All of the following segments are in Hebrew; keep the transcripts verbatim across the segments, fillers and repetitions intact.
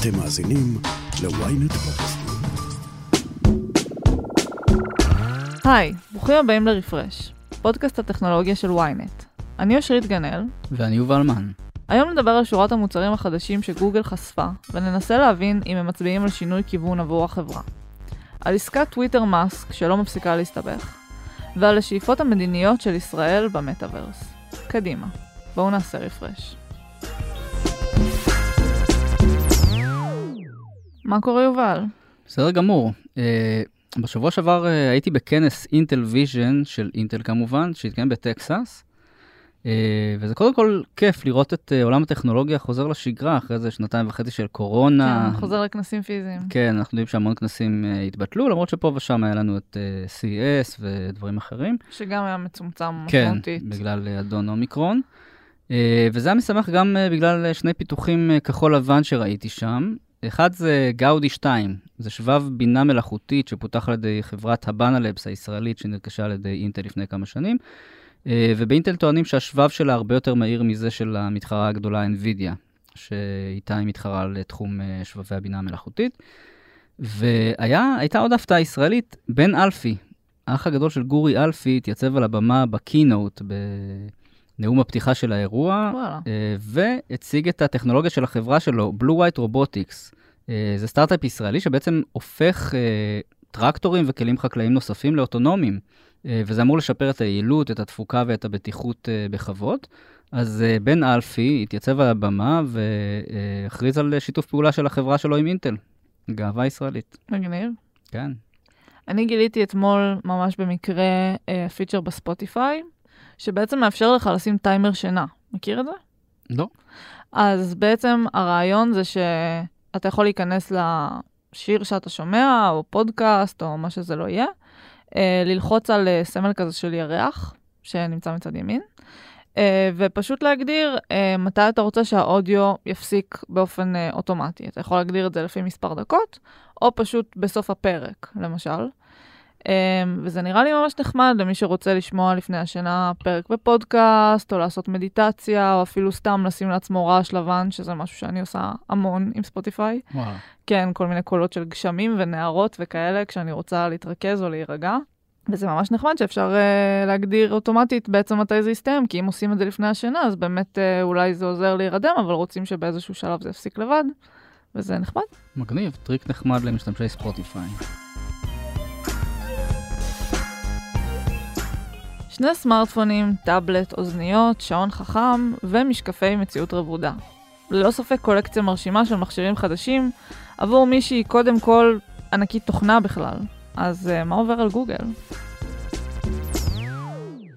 אתם מאזינים ל-וויינט פודקאסט. היי, ברוכים הבאים לרפרש, פודקאסט הטכנולוגיה של וויינט. אני אושרית גנאל. ואני יובל מן. היום נדבר על שורת המוצרים החדשים שגוגל חשפה, וננסה להבין אם הם מצביעים על שינוי כיוון עבור החברה. על עסקת טוויטר מאסק שלא מפסיקה להסתבך, ועל השאיפות המדיניות של ישראל במטאברס. קדימה, בואו נעשה רפרש. מה קורה יובל? בסדר גמור. בשבוע שעבר הייתי בכנס אינטל ויז'ן של אינטל כמובן, שהתקיים בטקסס, וזה קודם כל כיף לראות את עולם הטכנולוגיה חוזר לשגרה, אחרי זה שנתיים וחצי של קורונה. כן, חוזר לכנסים פיזיים. כן, אנחנו יודעים שהמון כנסים התבטלו, למרות שפה ושם היה לנו את סי אס ודברים אחרים. שגם היה מצומצם משמעותית. כן, בגלל אדון אומיקרון. וזה היה משמח גם בגלל שני פיתוחים כחול לבן שראיתי שם. אחד זה גאודי שתיים, זה שבב בינה מלאכותית שפותח על ידי חברת הבנה לבס הישראלית שנרכשה על ידי אינטל לפני כמה שנים, ובאינטל טוענים שהשבב שלה הרבה יותר מהיר מזה של המתחרה הגדולה אנווידיה, שאיתה היא מתחרה לתחום שבבי הבינה המלאכותית. והייתה עוד הפתעה ישראלית, בן אלפי, האח הגדול של גורי אלפי, התייצב על הבמה בקינוט ב... נאום הפתיחה של האירוע, והציג את הטכנולוגיה של החברה שלו, Blue White Robotics. זה סטארט-אפ ישראלי שבעצם הופך טרקטורים וכלים חקלאיים נוספים לאוטונומיים, וזה אמור לשפר את היעילות, את התפוקה ואת הבטיחות בחוות. אז בן אלפי התייצב על הבמה והכריז על שיתוף פעולה של החברה שלו עם אינטל. גאווה ישראלית. מגניב. כן. אני גיליתי אתמול ממש במקרה פיצ'ר בספוטיפיי, שבעצם מאפשר לך לשים טיימר שינה. מכיר את זה? לא. אז בעצם הרעיון זה שאתה יכול להיכנס לשיר שאתה שומע, או פודקאסט, או מה שזה לא יהיה, ללחוץ על סמל כזה של ירח, שנמצא מצד ימין, ופשוט להגדיר מתי אתה רוצה שהאודיו יפסיק באופן אוטומטי. אתה יכול להגדיר את זה לפי מספר דקות, או פשוט בסוף הפרק, למשל. Um, וזה נראה לי ממש נחמד למי שרוצה לשמוע לפני השינה פרק בפודקאסט, או לעשות מדיטציה, או אפילו סתם לשים לעצמו רעש לבן, שזה משהו שאני עושה המון עם ספוטיפיי. וואו. כן, כל מיני קולות של גשמים ונערות וכאלה, כשאני רוצה להתרכז או להירגע. וזה ממש נחמד שאפשר uh, להגדיר אוטומטית בעצם מתי זה יסתיים, כי אם עושים את זה לפני השינה, אז באמת uh, אולי זה עוזר להירדם, אבל רוצים שבאיזשהו שלב זה יפסיק לבד, וזה נחמד. מגניב, טריק נחמד למשתמשי ספוטיפיי. שני סמארטפונים, טאבלט, אוזניות, שעון חכם ומשקפי מציאות רבודה. ללא ספק קולקציה מרשימה של מכשירים חדשים, עבור מישהי קודם כל ענקית תוכנה בכלל. אז מה עובר על גוגל? All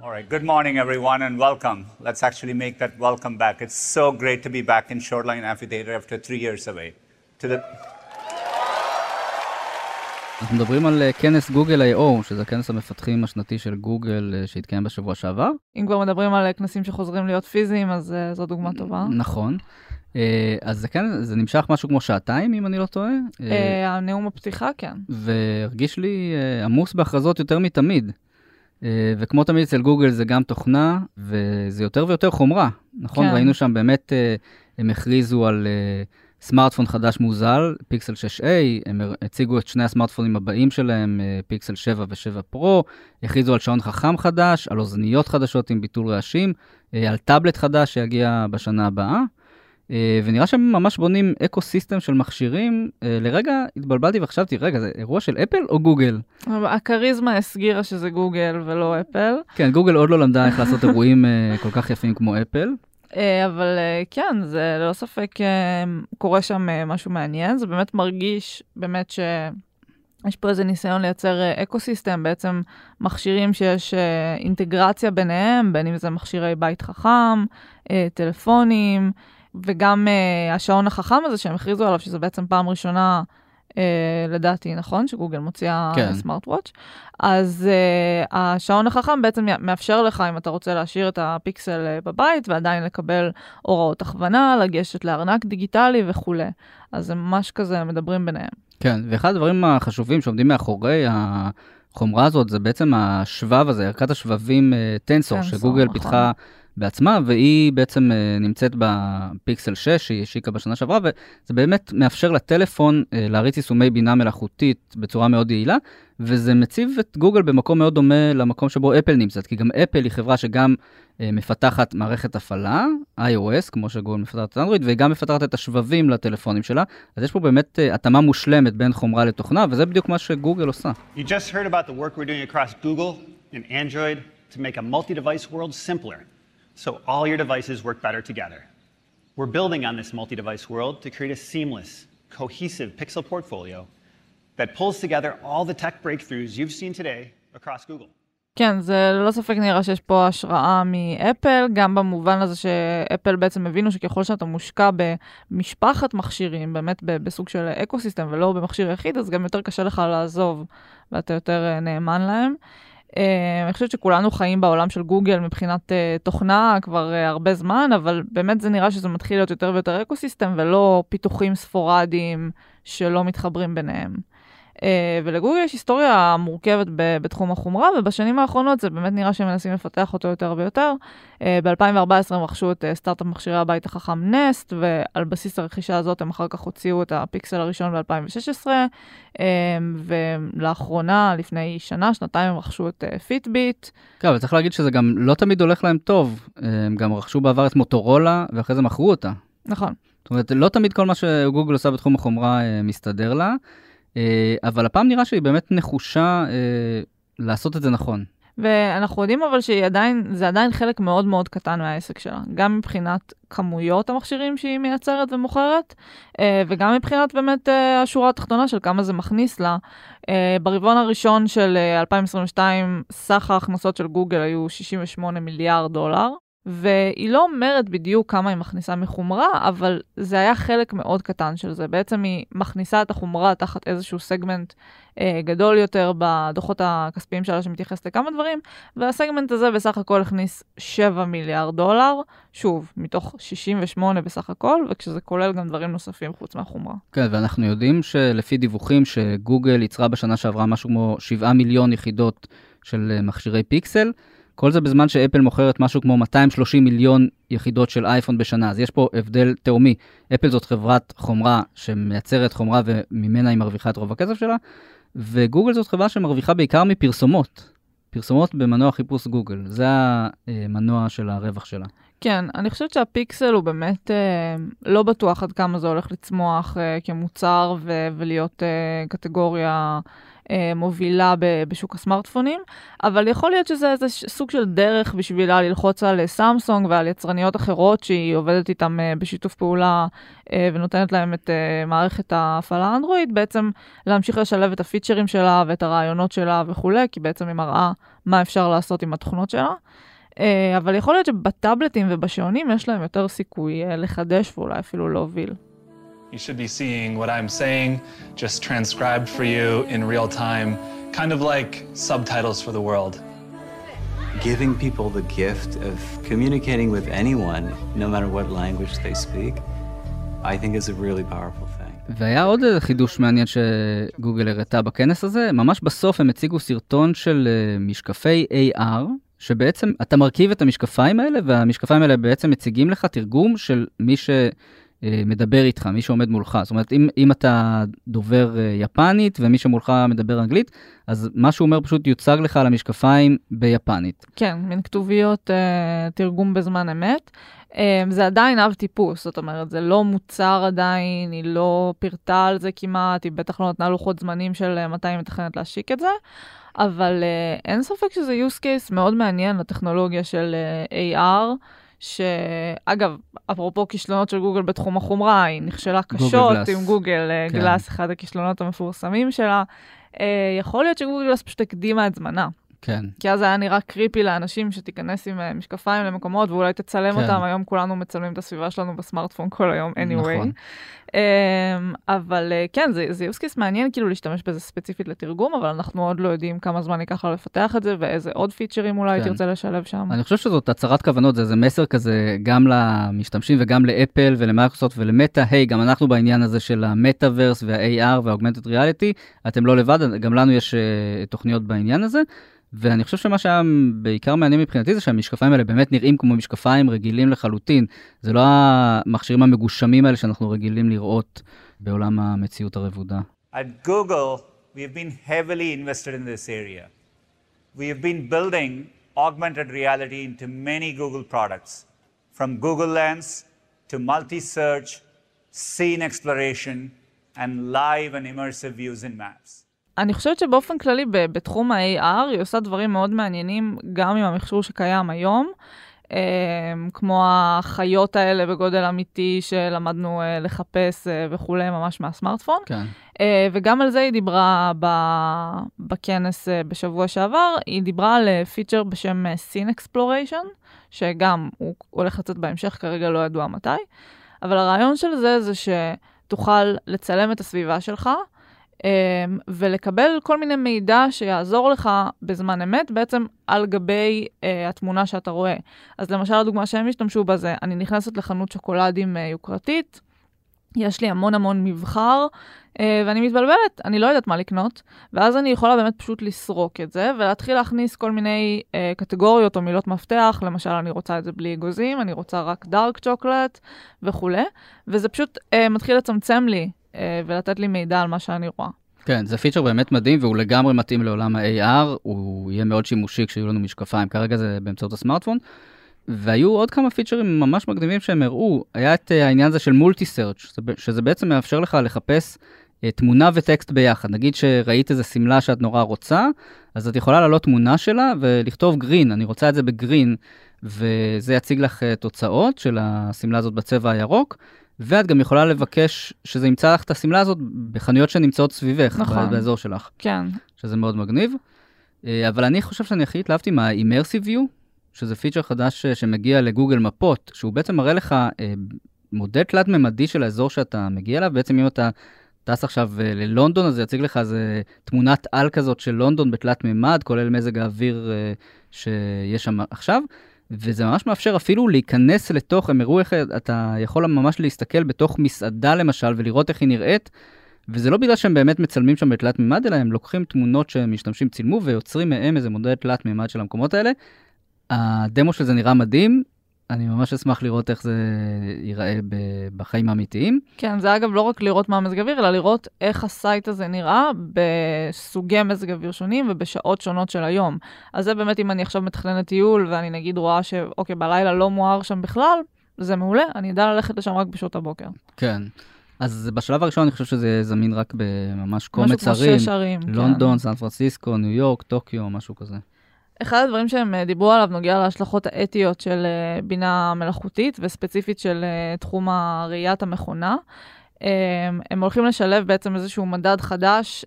right, good morning everyone and welcome. Let's actually make that welcome back. It's so great to be back in Shoreline Amphitheater after three years away. To the... אנחנו מדברים על כנס גוגל איי או, שזה כנס המפתחים השנתי של גוגל שהתקיים בשבוע שעבר. אם כבר מדברים על כנסים שחוזרים להיות פיזיים, אז זו דוגמה טובה. נכון. אז זה, כן, זה נמשך משהו כמו שעתיים, אם אני לא טועה. הנאום הפתיחה, כן. והרגיש לי עמוס בהכרזות יותר מתמיד. וכמו תמיד אצל גוגל זה גם תוכנה, וזה יותר ויותר חומרה. נכון, כן. ראינו שם באמת, הם הכריזו על... סמארטפון חדש מוזל, פיקסל שש איי, הם הציגו את שני הסמארטפונים הבאים שלהם, פיקסל שבע ו-שבע פרו, הכריזו על שעון חכם חדש, על אוזניות חדשות עם ביטול רעשים, על טאבלט חדש שיגיע בשנה הבאה, ונראה שהם ממש בונים אקו-סיסטם של מכשירים. לרגע התבלבלתי וחשבתי, רגע, זה אירוע של אפל או גוגל? הקריזמה הסגירה שזה גוגל ולא אפל. כן, גוגל עוד לא למדה איך לעשות אירועים כל כך יפים כמו אפל. אבל כן, זה ללא ספק קורה שם משהו מעניין. זה באמת מרגיש, באמת שיש פה איזה ניסיון לייצר אקוסיסטם, בעצם מכשירים שיש אינטגרציה ביניהם, בין אם זה מכשירי בית חכם, טלפונים, וגם השעון החכם הזה שהם הכריזו עליו, שזה בעצם פעם ראשונה לדעתי, נכון? שגוגל מוציאה סמארט וואץ'. אז השעון החכם בעצם מאפשר לך, אם אתה רוצה להשאיר את הפיקסל בבית, ועדיין לקבל הוראות הכוונה, לגשת לארנק דיגיטלי וכו'. אז זה ממש כזה, מדברים ביניהם. כן, ואחד הדברים החשובים שעומדים מאחורי החומרה הזאת, זה בעצם השבב הזה, ערכת השבבים טנסור, שגוגל פיתחה בעצמה, והיא בעצם נמצאת בפיקסל שש, שהיא השיקה בשנה שעברה, וזה באמת מאפשר לטלפון להריץ יישומי בינה מלאכותית בצורה מאוד יעילה, וזה מציב את גוגל במקום מאוד דומה למקום שבו אפל נמצאת, כי גם אפל היא חברה שגם מפתחת מערכת הפעלה, iOS, כמו שגוגל מפתחת את אנדרואיד, וגם מפתחת את השבבים לטלפונים שלה, אז יש פה באמת התאמה מושלמת בין חומרה לתוכנה, וזה בדיוק מה שגוגל עושה. You just heard about the work we're doing across Google and Android to make a multi-device world simpler. So all your devices work better together. We're building on this multi-device world to create a seamless, cohesive pixel portfolio that pulls together all the tech breakthroughs you've seen today across Google. כן, זה לא ספק נראה שיש פה השראה מאפל, גם במובן הזה שאפל בעצם הבינו שככל שאתה מושקע במשפחת מכשירים, באמת בסוג של אקוסיסטם ולא במכשיר יחיד, אז גם יותר קשה לך לעזוב ואתה יותר נאמן להם. אני חושבת שכולנו חיים בעולם של גוגל מבחינת תוכנה כבר הרבה זמן, אבל באמת זה נראה שזה מתחיל להיות יותר ויותר אקוסיסטם, ולא פיתוחים ספורדיים שלא מתחברים ביניהם. ולגוגל יש היסטוריה מורכבת בתחום החומרה, ובשנים האחרונות זה באמת נראה שהם מנסים לפתח אותו יותר ויותר. ב-אלפיים וארבע עשרה הם רכשו את סטארט-אפ מכשירי הבית החכם נסט, ועל בסיס הרכישה הזאת הם אחר כך הוציאו את הפיקסל הראשון ב-אלפיים ושש עשרה, ולאחרונה, לפני שנה, שנתיים הם רכשו את פיטביט. כן, אבל צריך להגיד שזה גם לא תמיד הולך להם טוב. הם גם רכשו בעבר את מוטורולה, ואחרי זה מכרו אותה. נכון. זאת אומרת, לא תמיד כל מה שגוגל עושה בתחום החומרה מסתדר לה. אבל הפעם נראה שהיא באמת נחושה לעשות את זה נכון. ואנחנו יודעים אבל שזה עדיין חלק מאוד מאוד קטן מהעסק שלה, גם מבחינת כמויות המכשירים שהיא מייצרת ומוכרת, וגם מבחינת באמת השורה התחתונה של כמה זה מכניס לה. ברבעון הראשון של אלפיים עשרים ושתיים, סך ההכנסות של גוגל היו שישים ושמונה מיליארד דולר, והיא לא אומרת בדיוק כמה היא מכניסה מחומרה, אבל זה היה חלק מאוד קטן של זה. בעצם היא מכניסה את החומרה תחת איזשהו סגמנט אה, גדול יותר בדוחות הכספיים שלה שמתייחס לכמה דברים, והסגמנט הזה בסך הכל הכניס שבעה מיליארד דולר, שוב, מתוך שישים ושמונה בסך הכל, וכשזה כולל גם דברים נוספים חוץ מהחומרה. כן, ואנחנו יודעים שלפי דיווחים שגוגל ייצרה בשנה שעברה משהו כמו שבעה מיליון יחידות של מכשירי פיקסל, כל זה בזמן שאפל מוכרת משהו כמו מאתיים ושלושים מיליון יחידות של אייפון בשנה, אז יש פה הבדל תאומי. אפל זאת חברת חומרה שמייצרת חומרה וממנה היא מרוויחה את רוב הכסף שלה, וגוגל זאת חברה שמרוויחה בעיקר מפרסומות, פרסומות במנוע חיפוש גוגל, זה המנוע של הרווח שלה. כן, אני חושבת שהפיקסל הוא באמת אה, לא בטוח עד כמה זה הולך לצמוח אה, כמוצר ו- ולהיות אה, קטגוריה אה, מובילה ב- בשוק הסמארטפונים, אבל יכול להיות שזה איזה סוג של דרך בשבילה ללחוץ על סמסונג ועל יצרניות אחרות שהיא עובדת איתם אה, בשיתוף פעולה אה, ונותנת להם את אה, מערכת ההפעלה אנדרואיד, בעצם להמשיך לשלב את הפיצ'רים שלה ואת הרעיונות שלה וכולי, כי בעצם היא מראה מה אפשר לעשות עם התוכנות שלה. אבל יכול להיות שבטאבלטים ובשעונים יש להם יותר סיכוי לחדש ואולי אפילו להוביל. You should be seeing what I'm saying just transcribed for you in real time, kind of like subtitles for the world. Giving people the gift of communicating with anyone, no matter what language they speak, I think is a really powerful thing. והיה עוד חידוש מעניין שגוגל הראתה בכנס הזה, ממש בסוף הם הציגו סרטון של משקפי איי אר, שבעצם אתה מרכיב את המשקפיים האלה, והמשקפיים האלה בעצם מציגים לך תרגום של מי שמדבר איתך, מי שעומד מולך. זאת אומרת, אם, אם אתה דובר יפנית, ומי שמולך מדבר אנגלית, אז מה שהוא אומר פשוט יוצג לך על המשקפיים ביפנית. כן, מן כתוביות אה, תרגום בזמן אמת. אה, זה עדיין אב טיפוס, זאת אומרת, זה לא מוצר עדיין, היא לא פירטה על זה כמעט, היא בטח לא נתנה לוחות זמנים של מתי היא מתכנת להשיק את זה. אבל uh, אין ספק שזה use case מאוד מעניין לטכנולוגיה של uh, איי אר, שאגב, אפרופו כישלונות של גוגל בתחום החומרה, היא נכשלה קשות Google עם גוגל uh, כן. גלאס, אחד הכישלונות המפורסמים שלה. Uh, יכול להיות שגוגל גלאס פשוט הקדימה את זמנה. כן. כי אז היה נראה קריפי לאנשים שתיכנס עם uh, משקפיים למקומות, ואולי תצלם כן. אותם. היום כולנו מצלמים את הסביבה שלנו בסמארטפון כל היום, anyway. נכון. Um, אבל uh, כן, זה, זה use case מעניין כאילו להשתמש בזה ספציפית לתרגום, אבל אנחנו עוד לא יודעים כמה זמן ייקח לה לפתח את זה, ואיזה עוד פיצ'רים אולי כן. תרצה לשלב שם. אני חושב שזאת הצהרת כוונות, זה איזה מסר כזה גם למשתמשים וגם לאפל ולמייקרוסופט ולמטה, היי, hey, גם אנחנו בעניין הזה של המטאוורס וה-איי אר וה-Augmented Reality, אתם לא לבד, גם לנו יש uh, תוכניות בעניין הזה, ואני חושב שמה שהיה בעיקר מעניין מבחינתי זה שהמשקפיים האלה באמת נראים כמו משקפיים רגילים לחלוטין. זה לא המכשירים המגושמים האלה שאנחנו רגילים לראות בעולם המציאות הרבודה. At Google, we've been heavily invested in this area. We've been building augmented reality into many Google products, from Google Lens to Multi Search, Scene Exploration, and live and immersive views in maps. אני חושבת שבאופן כללי בתחום ה-איי אר היא עושה דברים מאוד מעניינים גם עם המכשור שקיים היום, כמו החיות האלה בגודל אמיתי שלמדנו לחפש וכולי ממש מהסמארטפון. כן. וגם על זה היא דיברה בכנס בשבוע שעבר, היא דיברה על פיצ'ר בשם Scene Exploration, שגם הוא הולך לצאת בהמשך, כרגע לא ידוע מתי, אבל הרעיון של זה זה שתוכל לצלם את הסביבה שלך, ולקבל כל מיני מידע שיעזור לך בזמן אמת, בעצם על גבי uh, התמונה שאתה רואה. אז למשל, הדוגמה שהם השתמשו בזה, אני נכנסת לחנות שוקולדים uh, יוקרתית, יש לי המון המון מבחר, uh, ואני מתבלבלת, אני לא יודעת מה לקנות, ואז אני יכולה באמת פשוט לסרוק את זה, ולהתחיל להכניס כל מיני uh, קטגוריות או מילות מפתח, למשל, אני רוצה את זה בלי אגוזים, אני רוצה רק דארק צ'וקלט וכו', וזה פשוט uh, מתחיל לצמצם לי, ולתת לי מידע על מה שאני רואה. כן, זה פיצ'ר באמת מדהים, והוא לגמרי מתאים לעולם ה-איי אר, הוא יהיה מאוד שימושי כשיהיו לנו משקפיים, כרגע זה באמצעות הסמארטפון, והיו עוד כמה פיצ'רים ממש מקדימים שהם הראו, היה את העניין הזה של מולטי סרץ', שזה בעצם מאפשר לך לחפש תמונה וטקסט ביחד, נגיד שראית איזה סמלה שאת נורא רוצה, אז את יכולה לעלות תמונה שלה ולכתוב גרין, אני רוצה את זה בגרין, וזה יציג לך תוצאות של הסמלה הזאת בצבע הירוק, ואת גם יכולה לבקש שזה ימצא לך את הסמלה הזאת בחנויות שנמצאות סביבך, נכון. באזור שלך. כן. שזה מאוד מגניב. אבל אני חושב שאני הכי התלהבתי מה-Immersive View, שזה פיצ'ר חדש שמגיע לגוגל מפות, שהוא בעצם מראה לך מודל תלת-ממדי של האזור שאתה מגיע אליו. בעצם אם אתה טס עכשיו ללונדון, אז זה יציג לך איזה תמונת על כזאת של לונדון בתלת-ממד, כולל מזג האוויר שיש שם עכשיו. וזה ממש מאפשר אפילו להיכנס לתוך, הם הראו איך אתה יכול ממש להסתכל בתוך מסעדה למשל, ולראות איך היא נראית, וזה לא בגלל שהם באמת מצלמים שם בתלת מימד, אלא הם לוקחים תמונות שמשתמשים צילמו, ויוצרים מהם איזה מודל תלת מימד של המקומות האלה. הדמו של זה נראה מדהים, אני ממש אשמח לראות איך זה ייראה בחיים האמיתיים. כן, זה אגב לא רק לראות מה מזג אוויר, אלא לראות איך הסייט הזה נראה בסוגי מזג אוויר שונים ובשעות שונות של היום. אז זה באמת אם אני עכשיו מתכננת טיול, ואני נגיד רואה שאוקיי, בלילה לא מואר שם בכלל, זה מעולה, אני יודע ללכת לשם רק בשעות הבוקר. כן. אז בשלב הראשון אני חושב שזה זמין רק בממש קומץ ערים. לונדון, סן פרנסיסקו, ניו יורק, טוקיו, משהו כזה. אחד הדברים שהם דיברו עליו נוגע להשלכות האתיות של בינה מלאכותית, וספציפית של תחום ראיית המכונה. הם הולכים לשלב בעצם איזשהו מדד חדש,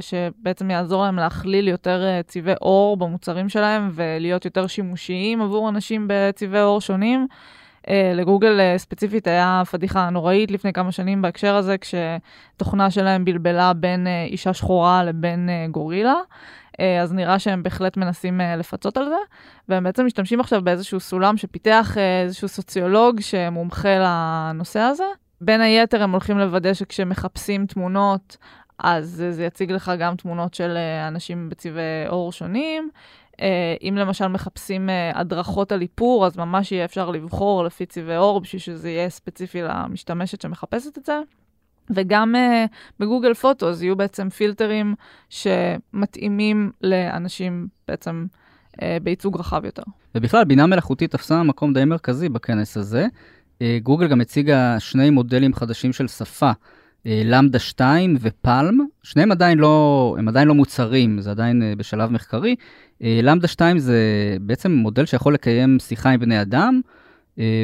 שבעצם יעזור להם להכליל יותר צבעי אור במוצרים שלהם, ולהיות יותר שימושיים עבור אנשים בצבעי אור שונים. לגוגל ספציפית היה פדיחה נוראית לפני כמה שנים בהקשר הזה, כשתוכנה שלהם בלבלה בין אישה שחורה לבין גורילה. אז נראה שהם בהחלט מנסים לפצות על זה, והם בעצם משתמשים עכשיו באיזשהו סולם שפיתח איזשהו סוציולוג שמומחה לנושא הזה. בין היתר הם הולכים לוודא שכשמחפשים תמונות, אז זה יציג לך גם תמונות של אנשים בצבעי אור שונים. אם למשל מחפשים הדרכות על איפור, אז ממש יהיה אפשר לבחור לפי צבעי אור, בשביל שזה יהיה ספציפי למשתמשת שמחפשת את זה. וגם uh, בגוגל פוטו, אז יהיו בעצם פילטרים שמתאימים לאנשים בעצם uh, בייצוג רחב יותר. ובכלל, בינה מלאכותית תפסה מקום די מרכזי בכנס הזה. Uh, גוגל גם הציגה שני מודלים חדשים של שפה, uh, למדה שתיים ופלם. שניהם עדיין לא, הם עדיין לא מוצרים, זה עדיין uh, בשלב מחקרי. Uh, למדה שתיים זה בעצם מודל שיכול לקיים שיחה עם בני אדם,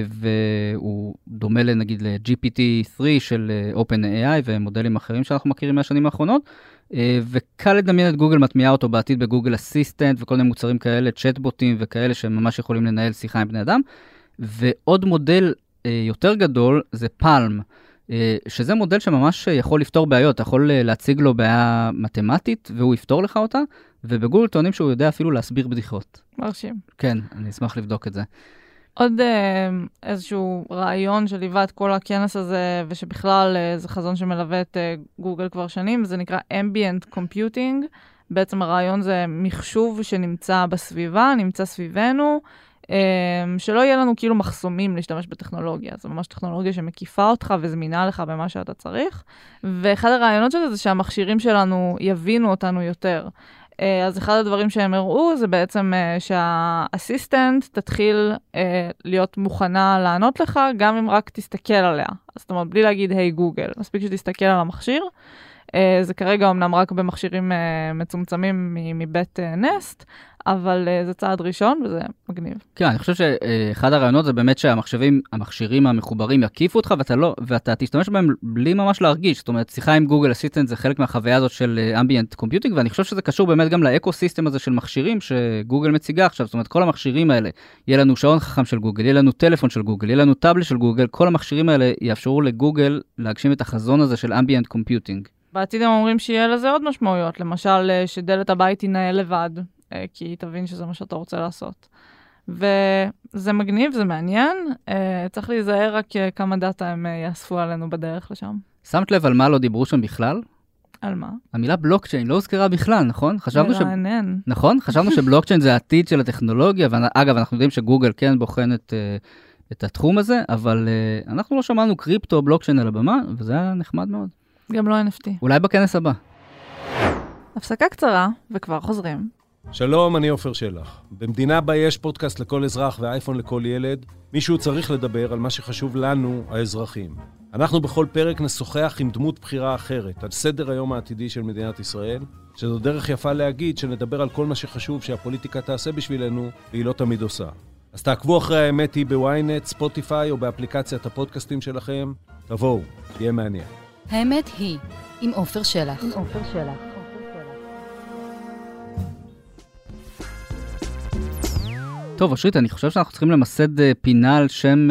והוא דומה לנגיד ל-ג'י פי טי שלוש של Open איי איי ומודלים אחרים שאנחנו מכירים מהשנים האחרונות, וקל לדמיין את גוגל מטמיעה אותו בעתיד בגוגל אסיסטנט וכל מיני מוצרים כאלה, צ'טבוטים וכאלה שממש יכולים לנהל שיחה עם בני אדם. ועוד מודל יותר גדול זה פלם, שזה מודל שממש יכול לפתור בעיות, אתה יכול להציג לו בעיה מתמטית והוא יפתור לך אותה, ובגוגל טוענים שהוא יודע אפילו להסביר בדיחות. מרשים. כן, אני אשמח לבדוק את זה. עוד איזשהו רעיון שליווה את כל הכנס הזה, ושבכלל זה חזון שמלווה את גוגל כבר שנים, זה נקרא Ambient Computing, בעצם הרעיון זה מחשוב שנמצא בסביבה, נמצא סביבנו, שלא יהיה לנו כאילו מחסומים להשתמש בטכנולוגיה. זו ממש טכנולוגיה שמקיפה אותך וזמינה לך במה שאתה צריך. ואחד הרעיונות של זה זה שהמכשירים שלנו יבינו אותנו יותר. אז אחד הדברים שהם הראו זה בעצם שהאסיסטנט תתחיל להיות מוכנה לענות לך, גם אם רק תסתכל עליה. אז זאת אומרת, בלי להגיד, היי גוגל, מספיק שתסתכל על המכשיר. זה כרגע אמנם רק במכשירים מצומצמים מבית נסט, אבל זה צעד ראשון וזה מגניב. כן, אני חושב שאחד הרעיונות זה באמת שהמכשירים המחוברים יקיפו אותך, ואתה, לא, ואתה תשתמש בהם בלי ממש להרגיש. זאת אומרת, שיחה עם גוגל אסיסטנט זה חלק מהחוויה הזאת של Ambient Computing, ואני חושב שזה קשור באמת גם לאקוסיסטם הזה של מכשירים שגוגל מציגה עכשיו. זאת אומרת, כל המכשירים האלה, יהיה לנו שעון חכם של גוגל, יהיה לנו טלפון של גוגל, יהיה לנו טאבלט של גוגל, כל המכשירים האלה יאפשרו לגוגל להגשים את החזון הזה של Ambient Computing. בעתיד הם אומרים שיהיה לזה עוד משמעויות, למשל שדלת הבית ינהל לבד, כי היא תבין שזה מה שאתה רוצה לעשות. וזה מגניב, זה מעניין, צריך להיזהר רק כמה דאטה הם יאספו עלינו בדרך לשם. שמת לב על מה לא דיברו שם בכלל? על מה? המילה בלוקצ'יין לא הוזכרה בכלל, נכון? חשבנו ש... מעניין. נכון? חשבנו שבלוקצ'יין זה העתיד של הטכנולוגיה, ואגב, אנחנו יודעים שגוגל כן בוחנת את התחום הזה, אבל אנחנו לא שמענו קריפטו בלוקצ'יין על הבמה, וזה היה נחמד מאוד. גם לא אן אף טי. אולי בכנס הבא. הפסקה קצרה, וכבר חוזרים. שלום, אני אופר שלח. במדינה בה יש פודקאסט לכל אזרח ואייפון לכל ילד, מישהו צריך לדבר על מה שחשוב לנו, האזרחים. אנחנו בכל פרק נשוחח עם דמות בחירה אחרת, על סדר היום העתידי של מדינת ישראל, שזו דרך יפה להגיד שנדבר על כל מה שחשוב שהפוליטיקה תעשה בשבילנו, והיא לא תמיד עושה. אז תעקבו אחרי האמת היא בוויינט, ספוטיפיי או באפליקציית הפודקאסטים שלכם. תבואו, תהיה מעניין. האמת היא, עם אופר שלח. עם אופר שלח. טוב, אושרית, אני חושב שאנחנו צריכים למסד פינה על שם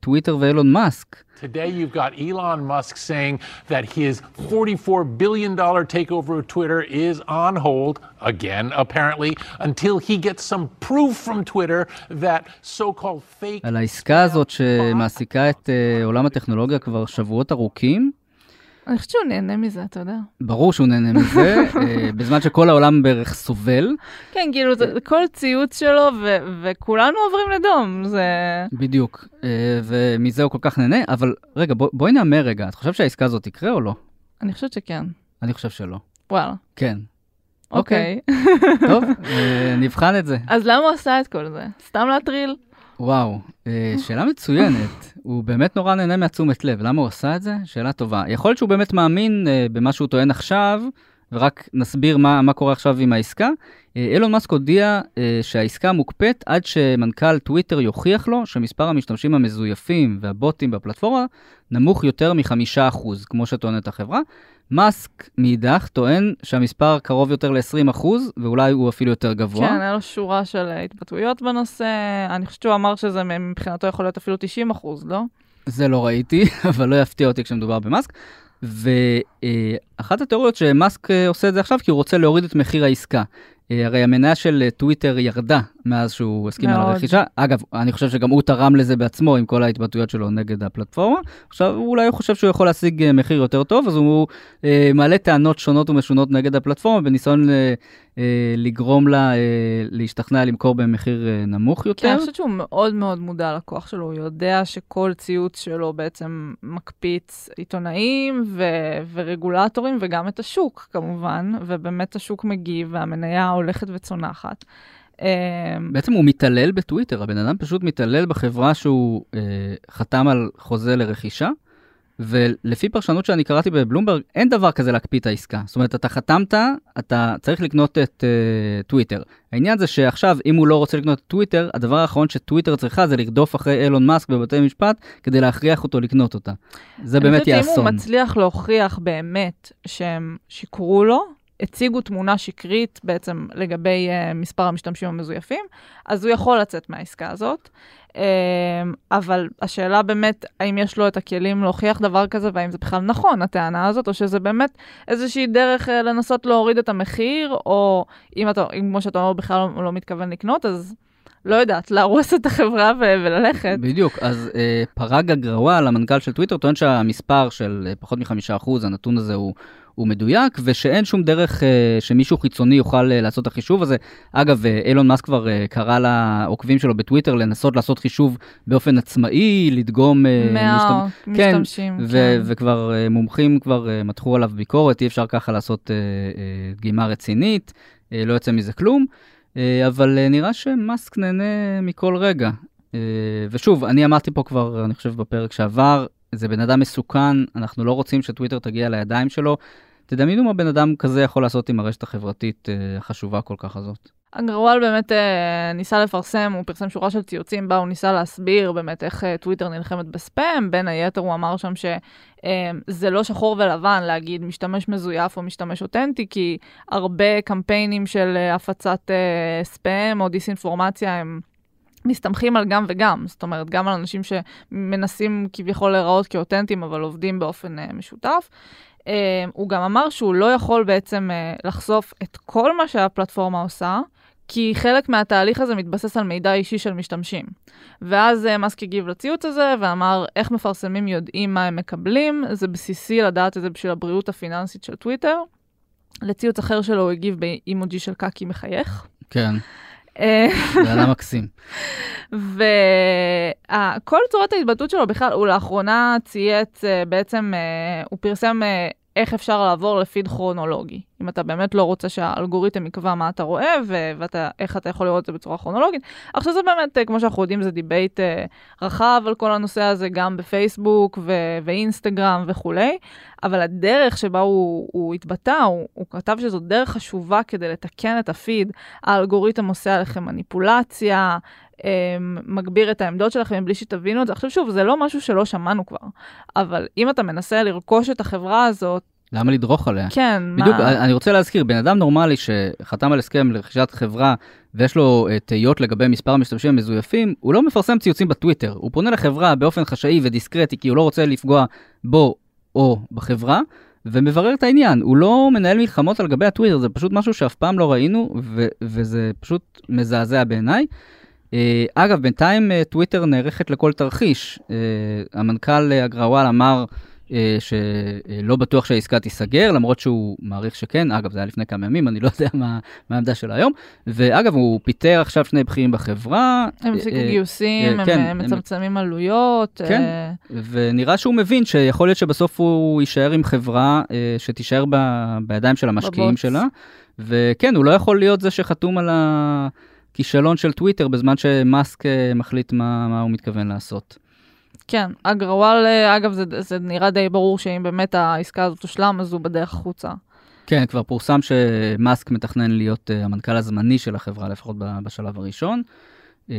טוויטר ואילון מאסק. Today you've got Elon Musk saying that his forty-four billion dollar takeover of Twitter is on hold again apparently until he gets some proof from Twitter that so-called fake על העסקה הזאת שמעסיקה את עולם הטכנולוגיה כבר שבועות ארוכים. אני חושבת שהוא נהנה מזה, אתה יודע. ברור שהוא נהנה מזה, בזמן שכל העולם בערך סובל. כן, כאילו, כל ציוץ שלו, וכולנו עוברים לדום, זה... בדיוק, ומזה הוא כל כך נהנה, אבל רגע, בואי נאמר רגע, את חושבת שהעסקה הזאת תקרה או לא? אני חושבת שכן. אני חושב שלא. וואלה. כן. אוקיי. טוב, נבחן את זה. אז למה הוא עשה את כל זה? סתם להטריל? וואו, שאלה מצוינת. הוא באמת נורא נהנה מהתשומת לב. למה הוא עשה את זה? שאלה טובה. יכול להיות שהוא באמת מאמין במה שהוא טוען עכשיו, ורק נסביר מה, מה קורה עכשיו עם העסקה. אילון מאסק הודיע שהעסקה מוקפאת עד שמנכ"ל טוויטר יוכיח לו שמספר המשתמשים המזויפים והבוטים בפלטפורמה נמוך יותר מחמישה אחוז, כמו שטוענת החברה. מאסק מאידך טוען שהמספר קרוב יותר ל-עשרים אחוז, ואולי הוא אפילו יותר גבוה. כן, היה לו שורה של התבטאויות בנושא. אני חושבת שהוא אמר שזה מבחינתו יכול להיות אפילו תשעים אחוז, לא? זה לא ראיתי, אבל לא יפתיע אותי כשמדובר במאסק. ואחת התיאוריות שמאסק עושה את זה עכשיו, כי הוא רוצה להוריד את מחיר העסקה. הרי המניה של טוויטר ירדה מאז שהוא הסכים על הרכישה. אגב, אני חושב שגם הוא תרם לזה בעצמו עם כל ההתבטאויות שלו נגד הפלטפורמה. עכשיו, אולי הוא חושב שהוא יכול להשיג מחיר יותר טוב, אז הוא אה, מעלה טענות שונות ומשונות נגד הפלטפורמה, בניסיון אה, אה, לגרום לה, אה, להשתכנע למכור במחיר אה, נמוך יותר. כן, אני חושבת שהוא מאוד מאוד מודע לכוח שלו. הוא יודע שכל ציוץ שלו בעצם מקפיץ עיתונאים ו- ורגולטורים, וגם את השוק כמובן, ובאמת השוק מגיב, והמניה הולכת וצונחת. בעצם הוא מתעלל בטוויטר, הבן אדם פשוט מתעלל בחברה שהוא אה, חתם על חוזה לרכישה, ולפי פרשנות שאני קראתי בבלומברג, אין דבר כזה להקפיא את העסקה. זאת אומרת, אתה חתמת, אתה צריך לקנות את אה, טוויטר. העניין זה שעכשיו, אם הוא לא רוצה לקנות את טוויטר, הדבר האחרון שטוויטר צריכה זה לרדוף אחרי אילון מאסק בבתי משפט, כדי להכריח אותו לקנות אותה. זה באמת יהיה אסון. אני חושבת שאם הוא מצליח להוכיח באמת שהם שיקרו לו, הציגו תמונה שקרית בעצם לגבי uh, מספר המשתמשים המזויפים, אז הוא יכול לצאת מהעסקה הזאת. Um, אבל השאלה באמת, האם יש לו את הכלים להוכיח דבר כזה, והאם זה בכלל נכון, הטענה הזאת, או שזה באמת איזושהי דרך uh, לנסות להוריד את המחיר, או אם, אתה, אם כמו שאתה אומר, בכלל הוא לא, לא מתכוון לקנות, אז לא יודעת, להרוס את החברה ו- וללכת. בדיוק, אז uh, פרג הגרוע, המנכ"ל של טוויטר, טוען שהמספר של uh, פחות מחמישה אחוז, הנתון הזה הוא... הוא מדויק, ושאין שום דרך אה, שמישהו חיצוני יוכל אה, לעשות החישוב הזה. אגב, אה, אילון מאסק כבר אה, קרא לעוקבים שלו בטוויטר לנסות לעשות חישוב באופן עצמאי, לדגום... אה, מאה משת... משתמשים. כן, ו- כן. ו- וכבר אה, מומחים כבר אה, מתחו עליו ביקורת, אי אפשר ככה לעשות אה, אה, דגימה רצינית, אה, לא יוצא מזה כלום, אה, אבל אה, נראה שמאסק נהנה מכל רגע. אה, ושוב, אני אמרתי פה כבר, אני חושב בפרק שעבר, זה בן אדם מסוכן, אנחנו לא רוצים שטוויטר תגיע לידיים שלו. תדמיינו מה בן אדם כזה יכול לעשות עם הרשת החברתית החשובה כל כך הזאת. אגרוואל באמת ניסה לפרסם, הוא פרסם שורה של ציוצים בה, הוא ניסה להסביר באמת איך טוויטר נלחמת בספאם, בין היתר הוא אמר שם שזה לא שחור ולבן להגיד משתמש מזויף או משתמש אותנטי, כי הרבה קמפיינים של הפצת ספאם או דיסאינפורמציה הם... מסתמכים על גם וגם, זאת אומרת, גם על אנשים שמנסים כביכול להיראות כאותנטיים, אבל עובדים באופן uh, משותף. Uh, הוא גם אמר שהוא לא יכול בעצם uh, לחשוף את כל מה שהפלטפורמה עושה, כי חלק מהתהליך הזה מתבסס על מידע אישי של משתמשים. ואז uh, מאסק הגיב לציוץ הזה, ואמר, איך מפרסמים יודעים מה הם מקבלים, זה בסיסי לדעת את זה בשביל הבריאות הפיננסית של טוויטר. לציוץ אחר שלו הוא הגיב באימוג'י של קאקי מחייך. כן. ועלה מקסים. וכל צורת ההתבטאות שלו בכלל, הוא לאחרונה צייץ, בעצם הוא פרסם איך אפשר לעבור לפיד כרונולוגי. אם אתה באמת לא רוצה שהאלגוריתם יקבע מה אתה רואה, ואיך אתה יכול לראות את זה בצורה כרונולוגית. עכשיו זה באמת, כמו שאנחנו יודעים, זה דיבייט רחב על כל הנושא הזה, גם בפייסבוק ואינסטגרם וכולי, אבל הדרך שבה הוא התבטא, הוא כתב שזו דרך חשובה כדי לתקן את הפיד. האלגוריתם עושה עליכם מניפולציה, מגביר את העמדות שלכם בלי שתבינו את זה. עכשיו שוב, זה לא משהו שלא שמענו כבר, אבל אם אתה מנסה לרכוש את החברה הזאת, למה לדרוך עליה? כן, מה? בדיוק, אני רוצה להזכיר, בן אדם נורמלי שחתם על הסכם לרכישת חברה, ויש לו תהיות לגבי מספר המשתמשים המזויפים, הוא לא מפרסם ציוצים בטוויטר, הוא פונה לחברה באופן חשאי ודיסקרטי, כי הוא לא רוצה לפגוע בו או בחברה, ומברר את העניין, הוא לא מנהל מלחמות על גבי הטוויטר, זה פשוט משהו שאף פעם לא ראינו, ו- וזה פשוט מזעזע בעיניי. אגב, בינתיים טוויטר נערכת לכל תרחיש, המנכ"ל אגרוואל אמר, שלא בטוח שהעסקה תיסגר, למרות שהוא מעריך שכן, אגב, זה היה לפני כמה ימים, אני לא יודע מה העמדה שלה היום, ואגב, הוא פיטר עכשיו שני בכירים בחברה. הם הפסיקו גיוסים, הם מצמצמים עלויות. כן, ונראה שהוא מבין שיכול להיות שבסוף הוא יישאר עם חברה שתישאר בידיים של המשקיעים שלה, וכן, הוא לא יכול להיות זה שחתום על הכישלון של טוויטר, בזמן שמאסק מחליט מה הוא מתכוון לעשות. כן, אגרוואל, אגב, זה, זה נראה די ברור שאם באמת העסקה הזאת תושלם, אז הוא בדרך חוצה. כן, כבר פורסם שמאסק מתכנן להיות uh, המנכ"ל הזמני של החברה, לפחות בשלב הראשון. Uh,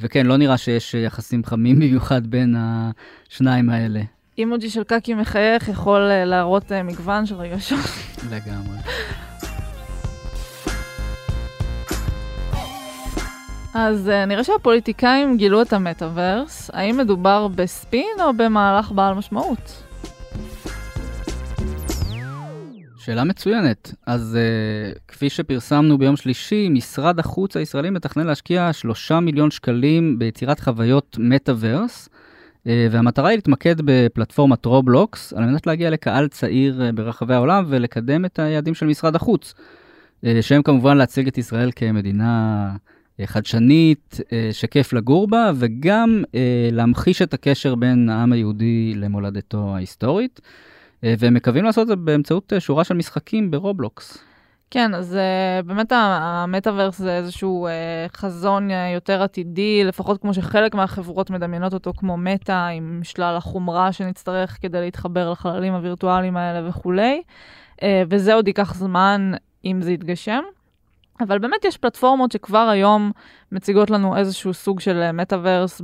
וכן, לא נראה שיש יחסים חמים במיוחד בין השניים האלה. אימוג'י של קאקי מחייך יכול uh, להראות uh, מגוון של רגשות. לגמרי. אז נראה שהפוליטיקאים גילו את המטאוורס. האם מדובר בספין או במהלך בעל משמעות? שאלה מצוינת. אז כפי שפרסמנו ביום שלישי, משרד החוץ הישראלי מתכנן להשקיע שלושה מיליון שקלים ביצירת חוויות מטאוורס, והמטרה היא להתמקד בפלטפורמת רובלוקס, על מנת להגיע לקהל צעיר ברחבי העולם ולקדם את היעדים של משרד החוץ, שהם כמובן להציג את ישראל כמדינה חדשנית, שכיף לגור בה, וגם להמחיש את הקשר בין העם היהודי למולדתו ההיסטורית, והם מקווים לעשות את זה באמצעות שורה של משחקים ברובלוקס. כן, אז באמת המטאוורס זה איזשהו חזון יותר עתידי, לפחות כמו שחלק מהחברות מדמיינות אותו כמו מטא, עם שלל החומרה שנצטרך כדי להתחבר לחללים הווירטואליים האלה וכולי, וזה עוד ייקח זמן אם זה יתגשם. אבל באמת יש פלטפורמות שכבר היום מציגות לנו איזשהו סוג של מטאוורס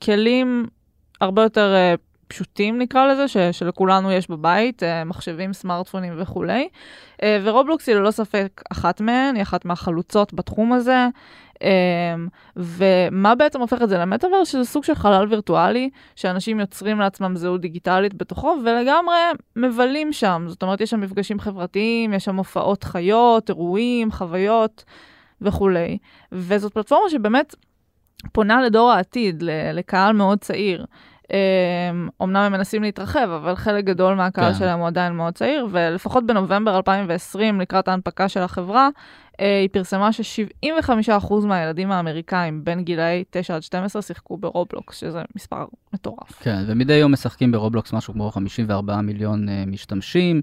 בכלים הרבה יותר פשוטים נקרא לזה, ש- שלכולנו יש בבית, מחשבים, סמארטפונים וכולי. ורובלוקס היא ללא ספק אחת מהן, היא אחת מהחלוצות בתחום הזה. ומה בעצם הופך את זה למטאוורס? שזה סוג של חלל וירטואלי, שאנשים יוצרים לעצמם זהות דיגיטלית בתוכו, ולגמרי מבלים שם. זאת אומרת, יש שם מפגשים חברתיים, יש שם הופעות חיות, אירועים, חוויות וכולי. וזאת פלטפורמה שבאמת פונה לדור העתיד, לקהל מאוד צעיר. אמנם הם מנסים להתרחב, אבל חלק גדול מהקהל שלהם הוא עדיין מאוד צעיר, ולפחות בנובמבר אלפיים ועשרים, לקראת ההנפקה של החברה, היא פרסמה ש-שבעים וחמישה אחוז מהילדים האמריקאים בין גילאי תשע עד שתים עשרה שיחקו ברובלוקס, שזה מספר מטורף. כן, ומדי יום משחקים ברובלוקס משהו כמו חמישים וארבעה מיליון משתמשים,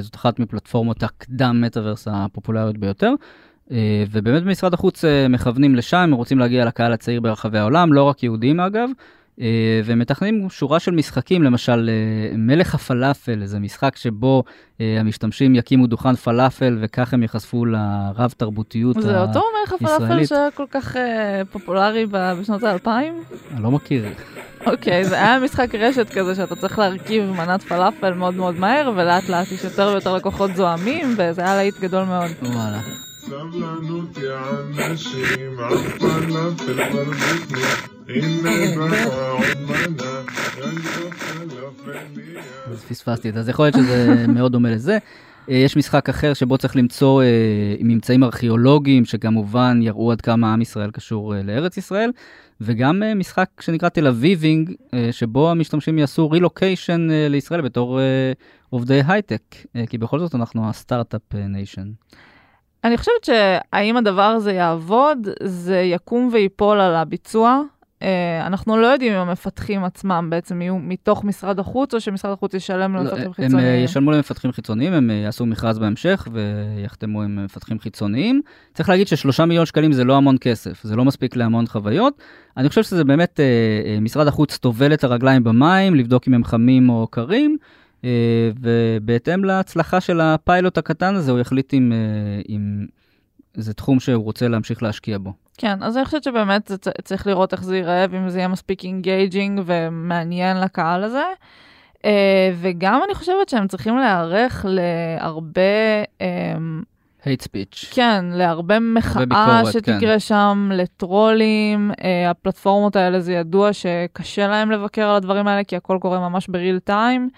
זאת אחת מפלטפורמות הקדם מטאוורס הפופולריות ביותר, ובאמת במשרד החוץ מכוונים לשם, רוצים להגיע לקהל הצעיר ברחבי העולם, לא רק יהודים אגב, ומתכננים שורה של משחקים, למשל מלך הפלאפל, זה משחק שבו המשתמשים יקימו דוכן פלאפל, וכך הם יחשפו לרב תרבותיות הישראלית. זה אותו מלך הפלאפל שכל כך פופולרי בשנות ה-אלפיים? אני לא מכיר. אוקיי, זה היה משחק רשת כזה, שאתה צריך להרכיב מנת פלאפל מאוד מאוד מהר, ולאט לאט יש יותר ויותר לקוחות זוהמים, וזה היה להיט גדול מאוד. וואלה. סבלנות יאנשים, אף פלאפל ברבותנו. אז פספסתי, אז יכול להיות שזה מאוד דומה לזה. יש משחק אחר שבו צריך למצוא ממצאים ארכיאולוגיים שכמובן יראו עד כמה עם ישראל קשור לארץ ישראל, וגם משחק שנקרא תל אביבינג, שבו המשתמשים יעשו רילוקיישן לישראל בתור עובדי הייטק, כי בכל זאת אנחנו הסטארט-אפ ניישן. אני חושבת שהאם הדבר הזה יעבוד, זה יקום ויפול על הביצוע. אנחנו לא יודעים אם המפתחים עצמם בעצם יהיו מתוך משרד החוץ, או שמשרד החוץ ישלם למפתחים חיצוניים. הם ישלמו למפתחים חיצוניים, הם יעשו מכרז בהמשך, ויחתמו עם מפתחים חיצוניים. צריך להגיד ששלושה מיליון שקלים זה לא המון כסף, זה לא מספיק להמון חוויות. אני חושב שזה באמת, משרד החוץ תובל את הרגליים במים, לבדוק אם הם חמים או קרים, ובהתאם להצלחה של הפיילוט הקטן הזה, הוא יחליט אם, אם זה תחום שהוא רוצה להמשיך להשקיע בו. כן, אז אני חושבת שבאמת צריך לראות איך זה ייראה, ואם זה יהיה מספיק אינגייג'ינג ומעניין לקהל הזה. וגם אני חושבת שהם צריכים להיערך להרבה... hate speech. כן, להרבה מחאה שתקרה שם, לטרולים, הפלטפורמות האלה זה ידוע שקשה להם לבקר על הדברים האלה, כי הכל קורה ממש בריל טיים,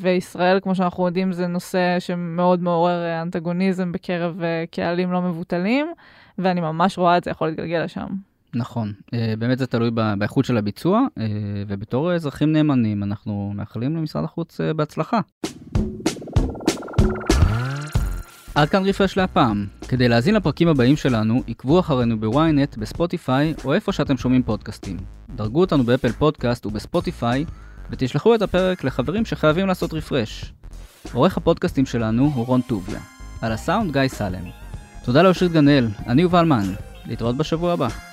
וישראל, כמו שאנחנו יודעים, זה נושא שמאוד מעורר אנטגוניזם בקרב קהלים לא מבוטלים, ואני ממש רואה את זה יכול להתגלגל לשם. נכון, באמת זה תלוי באיכות של הביצוע, ובתור אזרחים נאמנים אנחנו מאחלים למשרד החוץ בהצלחה. עד כאן ריפרש להפעם. כדי להזין לפרקים הבאים שלנו, עקבו אחרינו בוויינט, בספוטיפיי, או איפה שאתם שומעים פודקאסטים. דרגו אותנו באפל פודקאסט ובספוטיפיי, ותשלחו את הפרק לחברים שחייבים לעשות ריפרש. עורך הפודקאסטים שלנו הוא רון טוביה. על הסאונד גיא סלם. תודה לאושרית גנאל, אני יובל מן. להתראות בשבוע הבא.